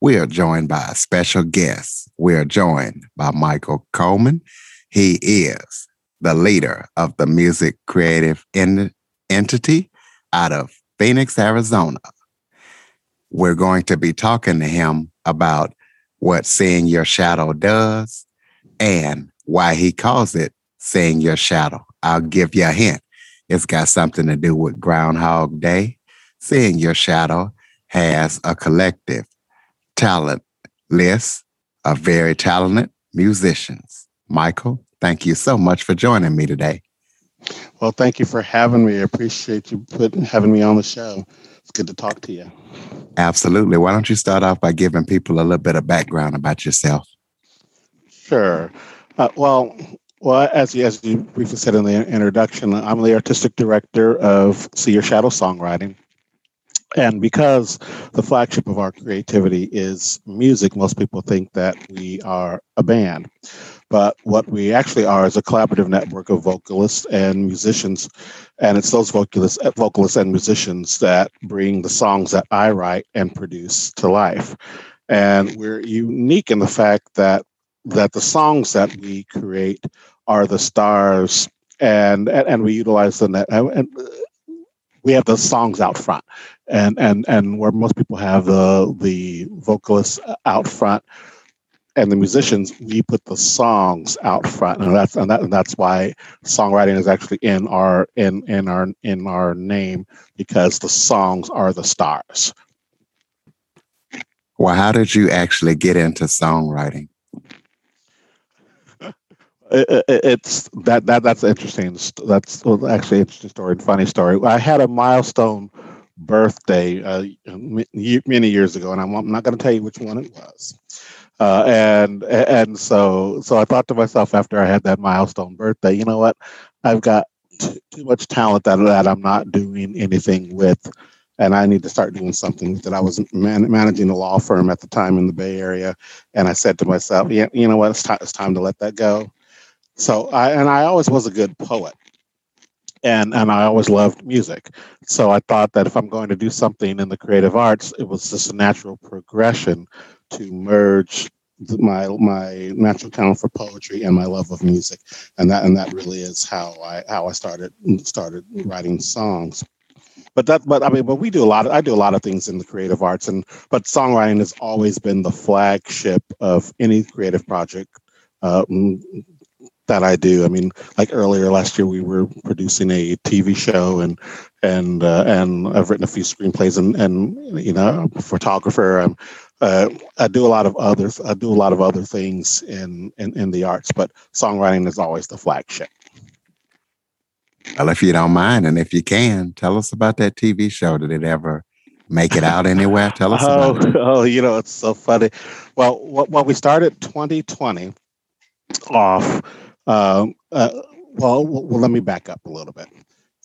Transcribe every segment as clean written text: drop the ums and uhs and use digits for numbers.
we are joined by a special guest. We are joined by Michael Coleman. He is the leader of the music creative entity out of Phoenix, Arizona. We're going to be talking to him about what Seeing Your Shadow does and why he calls it Seeing Your Shadow. I'll give you a hint. It's got something to do with Groundhog Day. Seeing Your Shadow has a collective talent list of very talented musicians. Michael, thank you so much for joining me today. Well, thank you for having me. I appreciate you having me on the show. It's good to talk to you. Absolutely. Why don't you start off by giving people a little bit of background about yourself? Sure. Well, as you briefly said in the introduction, I'm the artistic director of See Your Shadow Songwriting. And because the flagship of our creativity is music, most people think that we are a band. But what we actually are is a collaborative network of vocalists and musicians. And it's those vocalists and musicians that bring the songs that I write and produce to life. And we're unique in the fact that the songs that we create are the stars, and we utilize the net. And we have the songs out front, and where most people have the vocalists out front and the musicians, we put the songs out front, and that's why songwriting is actually in our name, because the songs are the stars. Well, how did you actually get into songwriting? That's interesting. That's actually an interesting story and funny story. I had a milestone birthday many years ago, and I'm not going to tell you which one it was. And so I thought to myself after I had that milestone birthday, you know what? I've got too much talent that I'm not doing anything with, and I need to start doing something with it. I was managing a law firm at the time in the Bay Area, and I said to myself, "Yeah, you know what? It's time to let that go." So I always was a good poet, and I always loved music. So I thought that if I'm going to do something in the creative arts, it was just a natural progression to merge my natural talent for poetry and my love of music, and that really is how I started writing songs. But we do I do a lot of things in the creative arts, but songwriting has always been the flagship of any creative project that I do. I mean, like earlier last year, we were producing a TV show, and I've written a few screenplays, and you know, I'm a photographer. I do a lot of other things in the arts, but songwriting is always the flagship. Well, if you don't mind, and if you can, tell us about that TV show. Did it ever make it out anywhere? Tell us about it. Oh, you know, it's so funny. Well, we started 2020 off. Let me back up a little bit.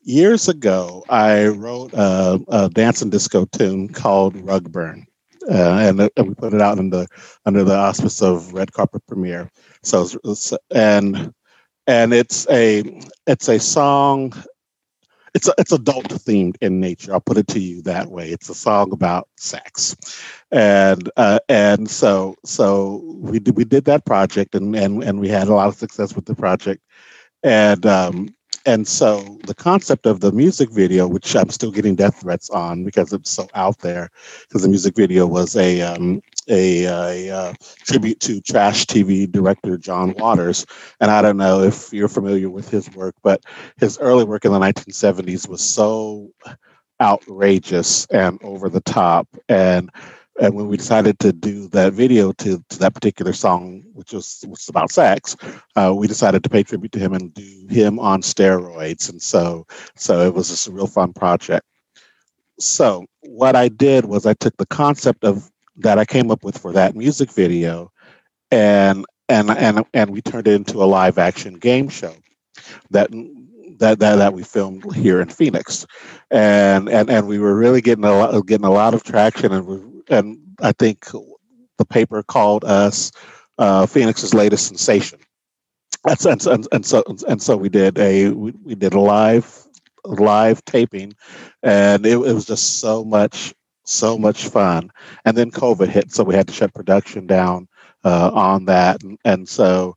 Years ago, I wrote a dance and disco tune called Rug Burn. And we put it out under the auspice of Red Carpet Premiere. And it's a song. It's adult themed in nature. I'll put it to you that way. It's a song about sex, and so we did that project, and we had a lot of success with the project, and so the concept of the music video, which I'm still getting death threats on because it's so out there, because the music video was a tribute to trash TV director John Waters. And I don't know if you're familiar with his work, but his early work in the 1970s was so outrageous and over the top. And when we decided to do that video to that particular song, which was about sex, we decided to pay tribute to him and do him on steroids. And so it was just a real fun project. So what I did was I took the concept that I came up with for that music video and we turned it into a live action game show that we filmed here in Phoenix, and we were really getting a lot of traction, and I think the paper called us Phoenix's latest sensation. And so we did a live taping, and it was just so much fun. And then COVID hit, so we had to shut production down on that. And so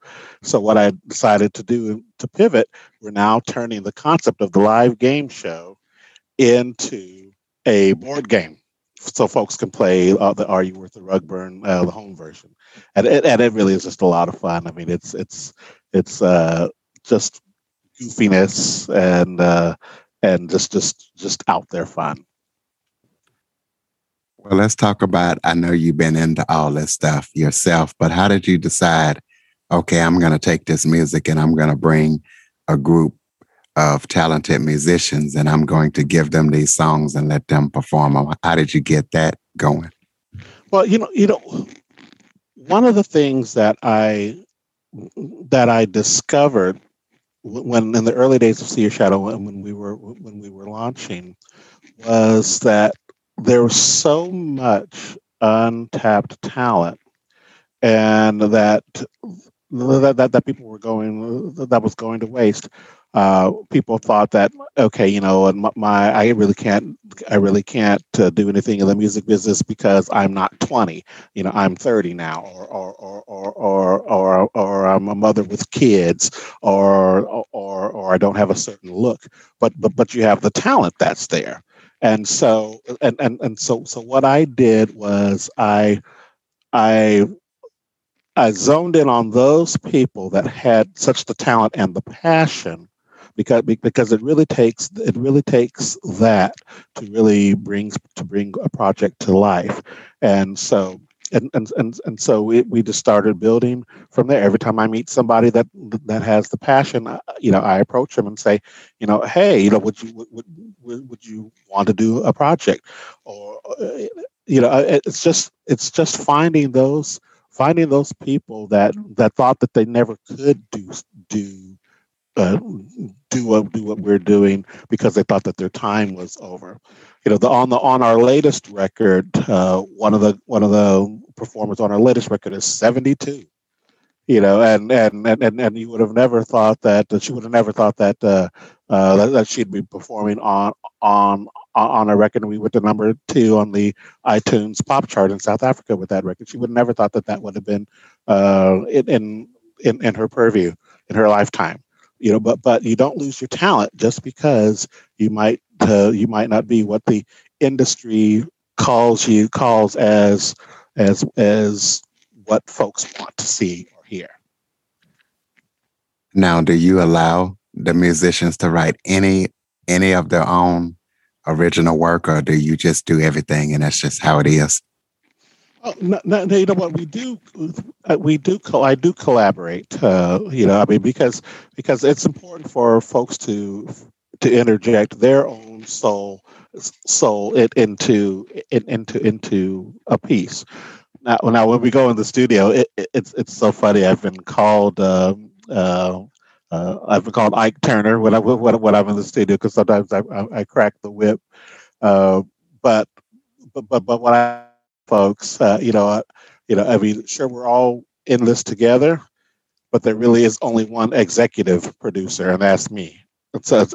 what I decided to do to pivot, we're now turning the concept of the live game show into a board game, so folks can play the Are You Worth the Rugburn, the home version, and it really is just a lot of fun. I mean, it's just goofiness and just out there fun. Well, let's talk about, I know you've been into all this stuff yourself, but how did you decide, okay, I'm going to take this music and I'm going to bring a group of talented musicians and I'm going to give them these songs and let them perform them? How did you get that going? Well, you know, one of the things that I discovered when in the early days of See Your Shadow, when we were launching, was that there was so much untapped talent, and that people were going to waste. People thought that, okay, you know, and I really can't do anything in the music business because I'm not 20, you know, I'm 30 now, or I'm a mother with kids, or I don't have a certain look, but you have the talent that's there. And so what I did was I zoned in on those people that had such the talent and the passion, because it really takes that to really bring a project to life. And so we just started building from there. Every time I meet somebody that has the passion, you know, I approach them and say, you know, hey, you know, would you want to do a project? Or, you know, it's just finding those people that thought that they never could do what we're doing because they thought that their time was over. You know, on our latest record, one of the performers on our latest record is 72. You know, and you would have never thought that she would have never thought that she'd be performing on a record. We went to number 2 on the iTunes pop chart in South Africa with that record. She would have never thought that would have been in her purview in her lifetime. You know, but you don't lose your talent just because you might not be what the industry calls as what folks want to see or hear. Now, do you allow the musicians to write any of their own original work, or do you just do everything and that's just how it is? Oh, no, you know what I do collaborate. You know, I mean, because it's important for folks to interject their own soul into a piece. Now when we go in the studio, it's so funny. I've been called Ike Turner when I'm in the studio, because sometimes I crack the whip. But what I folks, you know, I mean, sure, we're all in this together, but there really is only one executive producer, and that's me. So I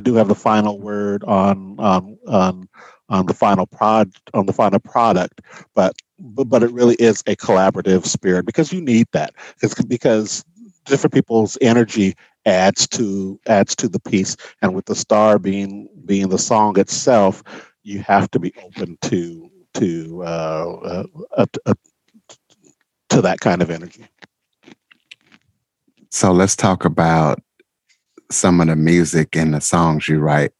do have the final word on the final product, but it really is a collaborative spirit, because you need that. It's because different people's energy adds to the piece, and with the star being the song itself, you have to be open to that kind of energy. So let's talk about some of the music and the songs you write.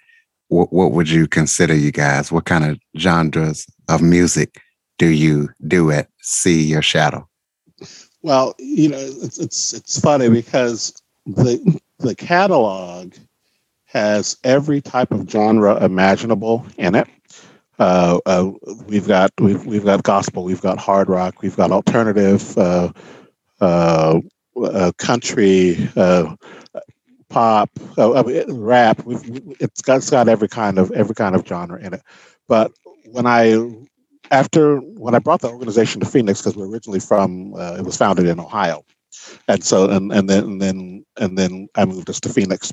What would you consider, you guys? What kind of genres of music do you do at See Your Shadow? Well, you know, it's funny because the catalog has every type of genre imaginable in it. We've got gospel, we've got hard rock, we've got alternative, country, pop, rap. It's got every kind of genre in it. But when I brought the organization to Phoenix, because we're originally from, it was founded in Ohio, and then I moved us to Phoenix.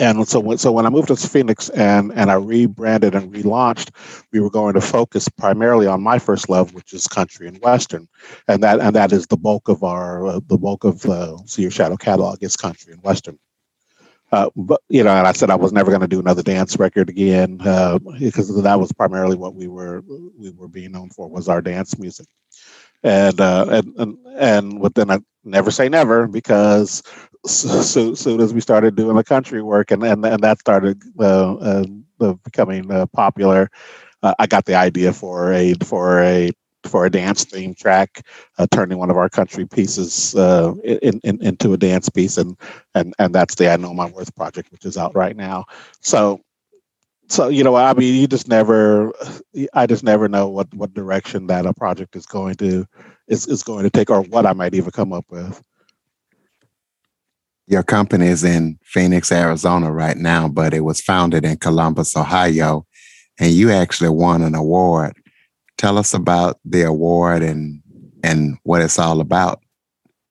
And so when I moved us to Phoenix and I rebranded and relaunched, we were going to focus primarily on my first love, which is country and western, and that is the bulk of the See Your Shadow catalog is country and western. But and I said I was never going to do another dance record again, because that was primarily what we were being known for, was our dance music. But then I never say never, because soon as we started doing the country work and that started becoming popular, I got the idea for a dance theme track, turning one of our country pieces into a dance piece, and that's the I Know My Worth project, which is out right now. So I just never know what direction that a project is going to take, or what I might even come up with. Your company is in Phoenix, Arizona right now, but it was founded in Columbus, Ohio, and you actually won an award. Tell us about the award and what it's all about.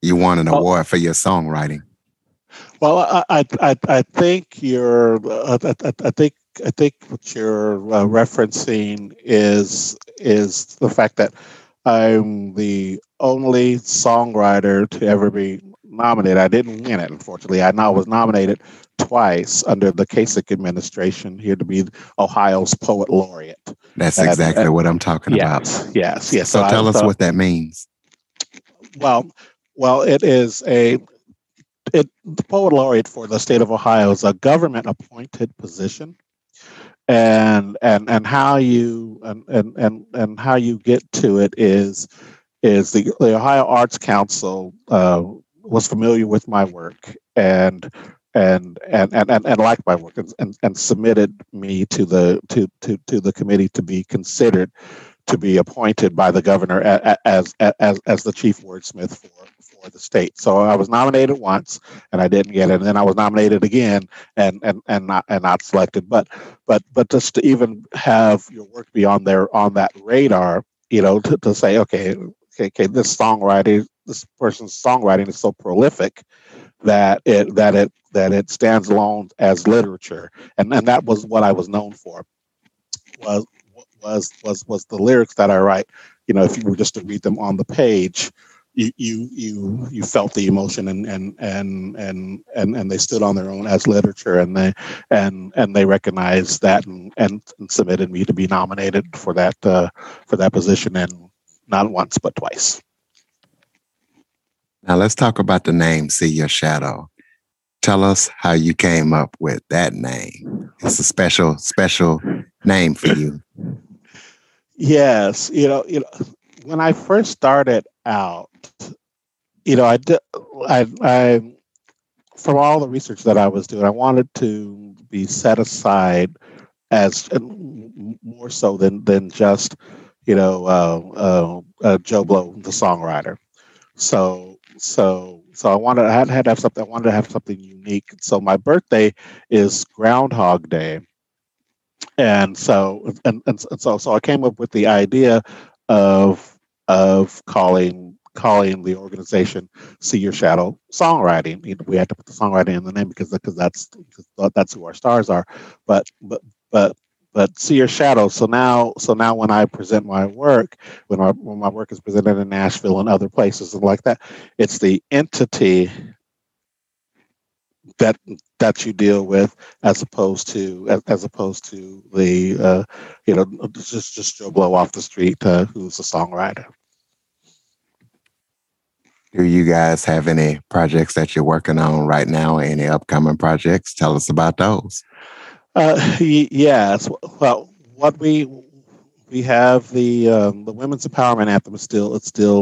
You won an award for your songwriting. Well, I think what you're referencing is the fact that I'm the only songwriter to ever be nominated. I didn't win it, unfortunately. I was nominated twice under the Kasich administration here to be Ohio's Poet Laureate. That's exactly what I'm talking about. Yes. So tell us what that means. Well, it is the Poet Laureate for the state of Ohio is a government-appointed position, and how you get to it is the Ohio Arts Council was familiar with my work and liked my work and submitted me to the committee to be considered to be appointed by the governor as the chief wordsmith for the state. So I was nominated once and I didn't get it, and then I was nominated again and not selected. But just to even have your work be on that radar, to say okay, this person's songwriting is so prolific that it stands alone as literature, and that was what I was known for. Was the lyrics that I write? If you were just to read them on the page, you felt the emotion, and they stood on their own as literature, and they recognized that and submitted me to be nominated for that position, and not once but twice. Now let's talk about the name See Your Shadow. Tell us how you came up with that name. It's a special name for you. Yes, when I first started out, I from all the research that I was doing, I wanted to be set aside as more so than just Joe Blow, the songwriter. So I wanted to have something unique. So my birthday is Groundhog Day. And so I came up with the idea of calling the organization See Your Shadow Songwriting. We had to put the songwriting in the name because that's who our stars are. But See Your Shadow. So now when I present my work, when my work is presented in Nashville and other places and like that, it's the entity that you deal with as opposed to the just Joe Blow off the street who's a songwriter. Do you guys have any projects that you're working on right now? Any upcoming projects? Tell us about those. Yes. Well, what we have the Women's Empowerment Anthem is still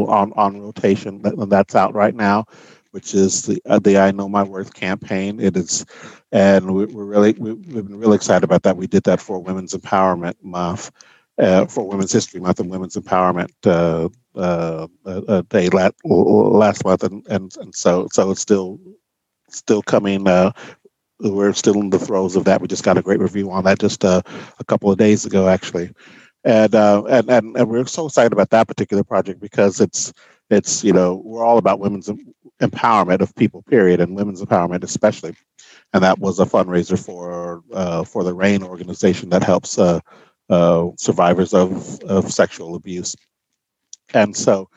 on rotation. That's out right now. which is the I Know My Worth campaign. It is, and we've been really excited about that. We did that for Women's Empowerment Month, for Women's History Month and Women's Empowerment Day last month, and so it's still coming. We're still in the throes of that. We just got a great review on that just a couple of days ago, actually. And we're so excited about that particular project because it's we're all about women's empowerment of people, period, and women's empowerment especially. And that was a fundraiser for the RAINN organization that helps survivors of sexual abuse. And so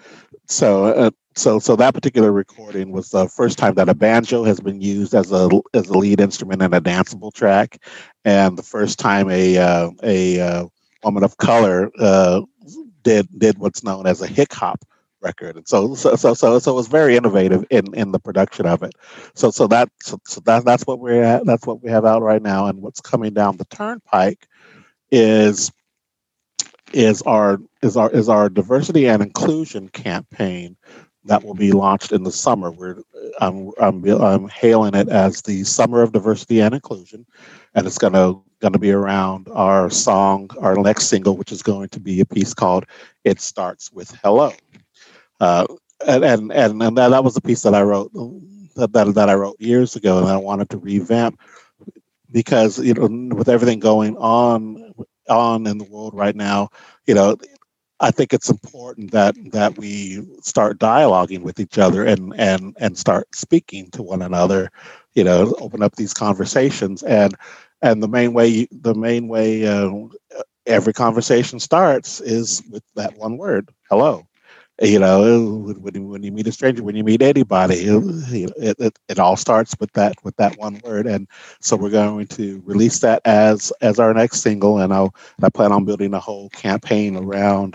that particular recording was the first time that a banjo has been used as a lead instrument in a danceable track, and the first time a woman of color did what's known as a hick hop record. And so it was very innovative in the production of it. So that's what we're at. That's what we have out right now. And what's coming down the turnpike is our diversity and inclusion campaign that will be launched in the summer. I'm hailing it as the Summer of Diversity and Inclusion, and it's going to be around our song, our next single, which is going to be a piece called "It Starts With Hello," and that was a piece that I wrote that I wrote years ago, and I wanted to revamp because with everything going on in the world right now, I think it's important that we start dialoguing with each other and start speaking to one another, open up these conversations. And the main way every conversation starts is with that one word, hello. When you meet a stranger, when you meet anybody, it all starts with that one word. And so we're going to release that as our next single. And I plan on building a whole campaign around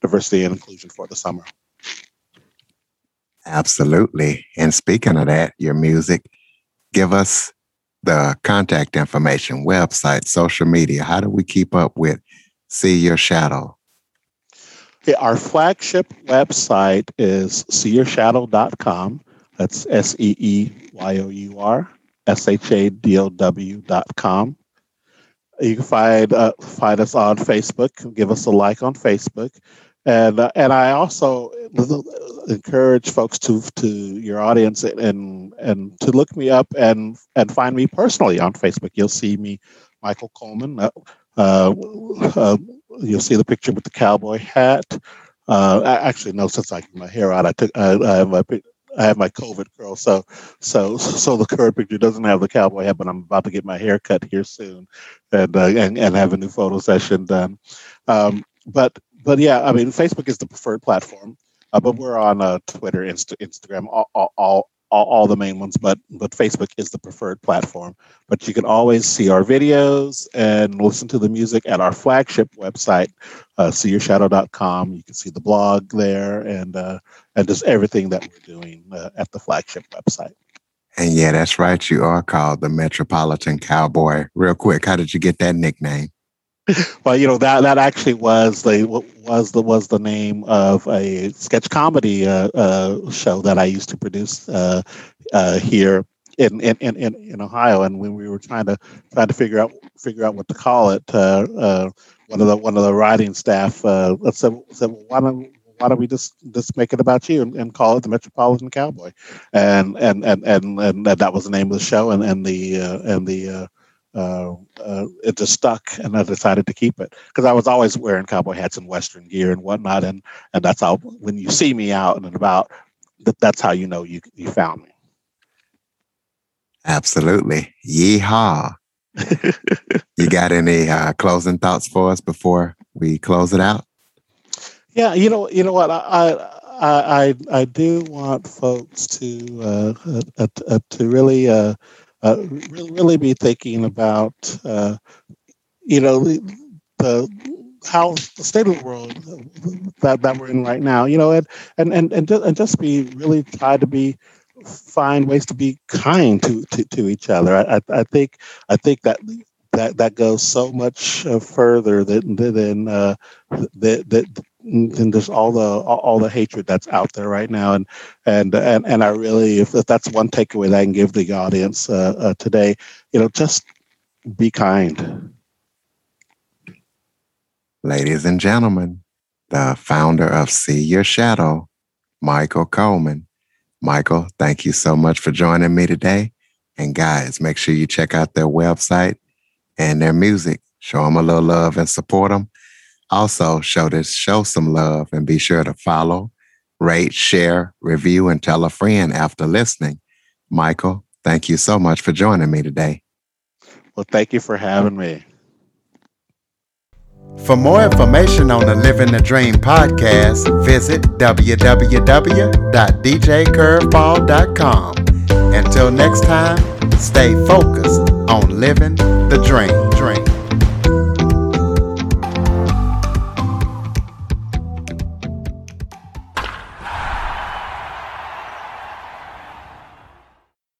diversity and inclusion for the summer. Absolutely. And speaking of that, your music, give us the contact information, website, social media. How do we keep up with See Your Shadow? Our flagship website is seeyourshadow.com. That's seeyourshadow.com. You can find us on Facebook. Give us a like on Facebook, and I also encourage folks to your audience and to look me up and find me personally on Facebook. You'll see me, Michael Coleman. You'll see the picture with the cowboy hat. Since I got my hair out, I have my COVID curl, so the current picture doesn't have the cowboy hat, but I'm about to get my hair cut here soon, and have a new photo session done. But yeah, I mean, Facebook is the preferred platform, but we're on Twitter, Instagram, all the main ones, but Facebook is the preferred platform. But you can always see our videos and listen to the music at our flagship website, seeyourshadow.com. You can see the blog there and just everything that we're doing at the flagship website. And yeah, that's right. You are called the Metropolitan Cowboy. Real quick, how did you get that nickname? Well, that actually was the name of a sketch comedy show that I used to produce here in Ohio. And when we were trying to figure out what to call it, one of the writing staff said, well, "Why don't we just make it about you and call it the Metropolitan Cowboy?" And that was the name of the show, and it just stuck, and I decided to keep it because I was always wearing cowboy hats and Western gear and whatnot, and that's how, when you see me out and about, that's how you know you found me. Absolutely. Yeehaw. You got any closing thoughts for us before we close it out? Yeah, you know what, I do want folks to really. Really be thinking about, how the state of the world that we're in right now, and just be really find ways to be kind to each other. I think that goes so much further than and just all the hatred that's out there right now. And I really, if that's one takeaway that I can give the audience today, just be kind. Ladies and gentlemen, the founder of See Your Shadow, Michael Coleman. Michael, thank you so much for joining me today. And guys, make sure you check out their website and their music. Show them a little love and support them. Also, show some love and be sure to follow, rate, share, review, and tell a friend after listening. Michael, thank you so much for joining me today. Well, thank you for having me. For more information on the Living the Dream podcast, visit www.djcurveball.com. Until next time, stay focused on living the dream.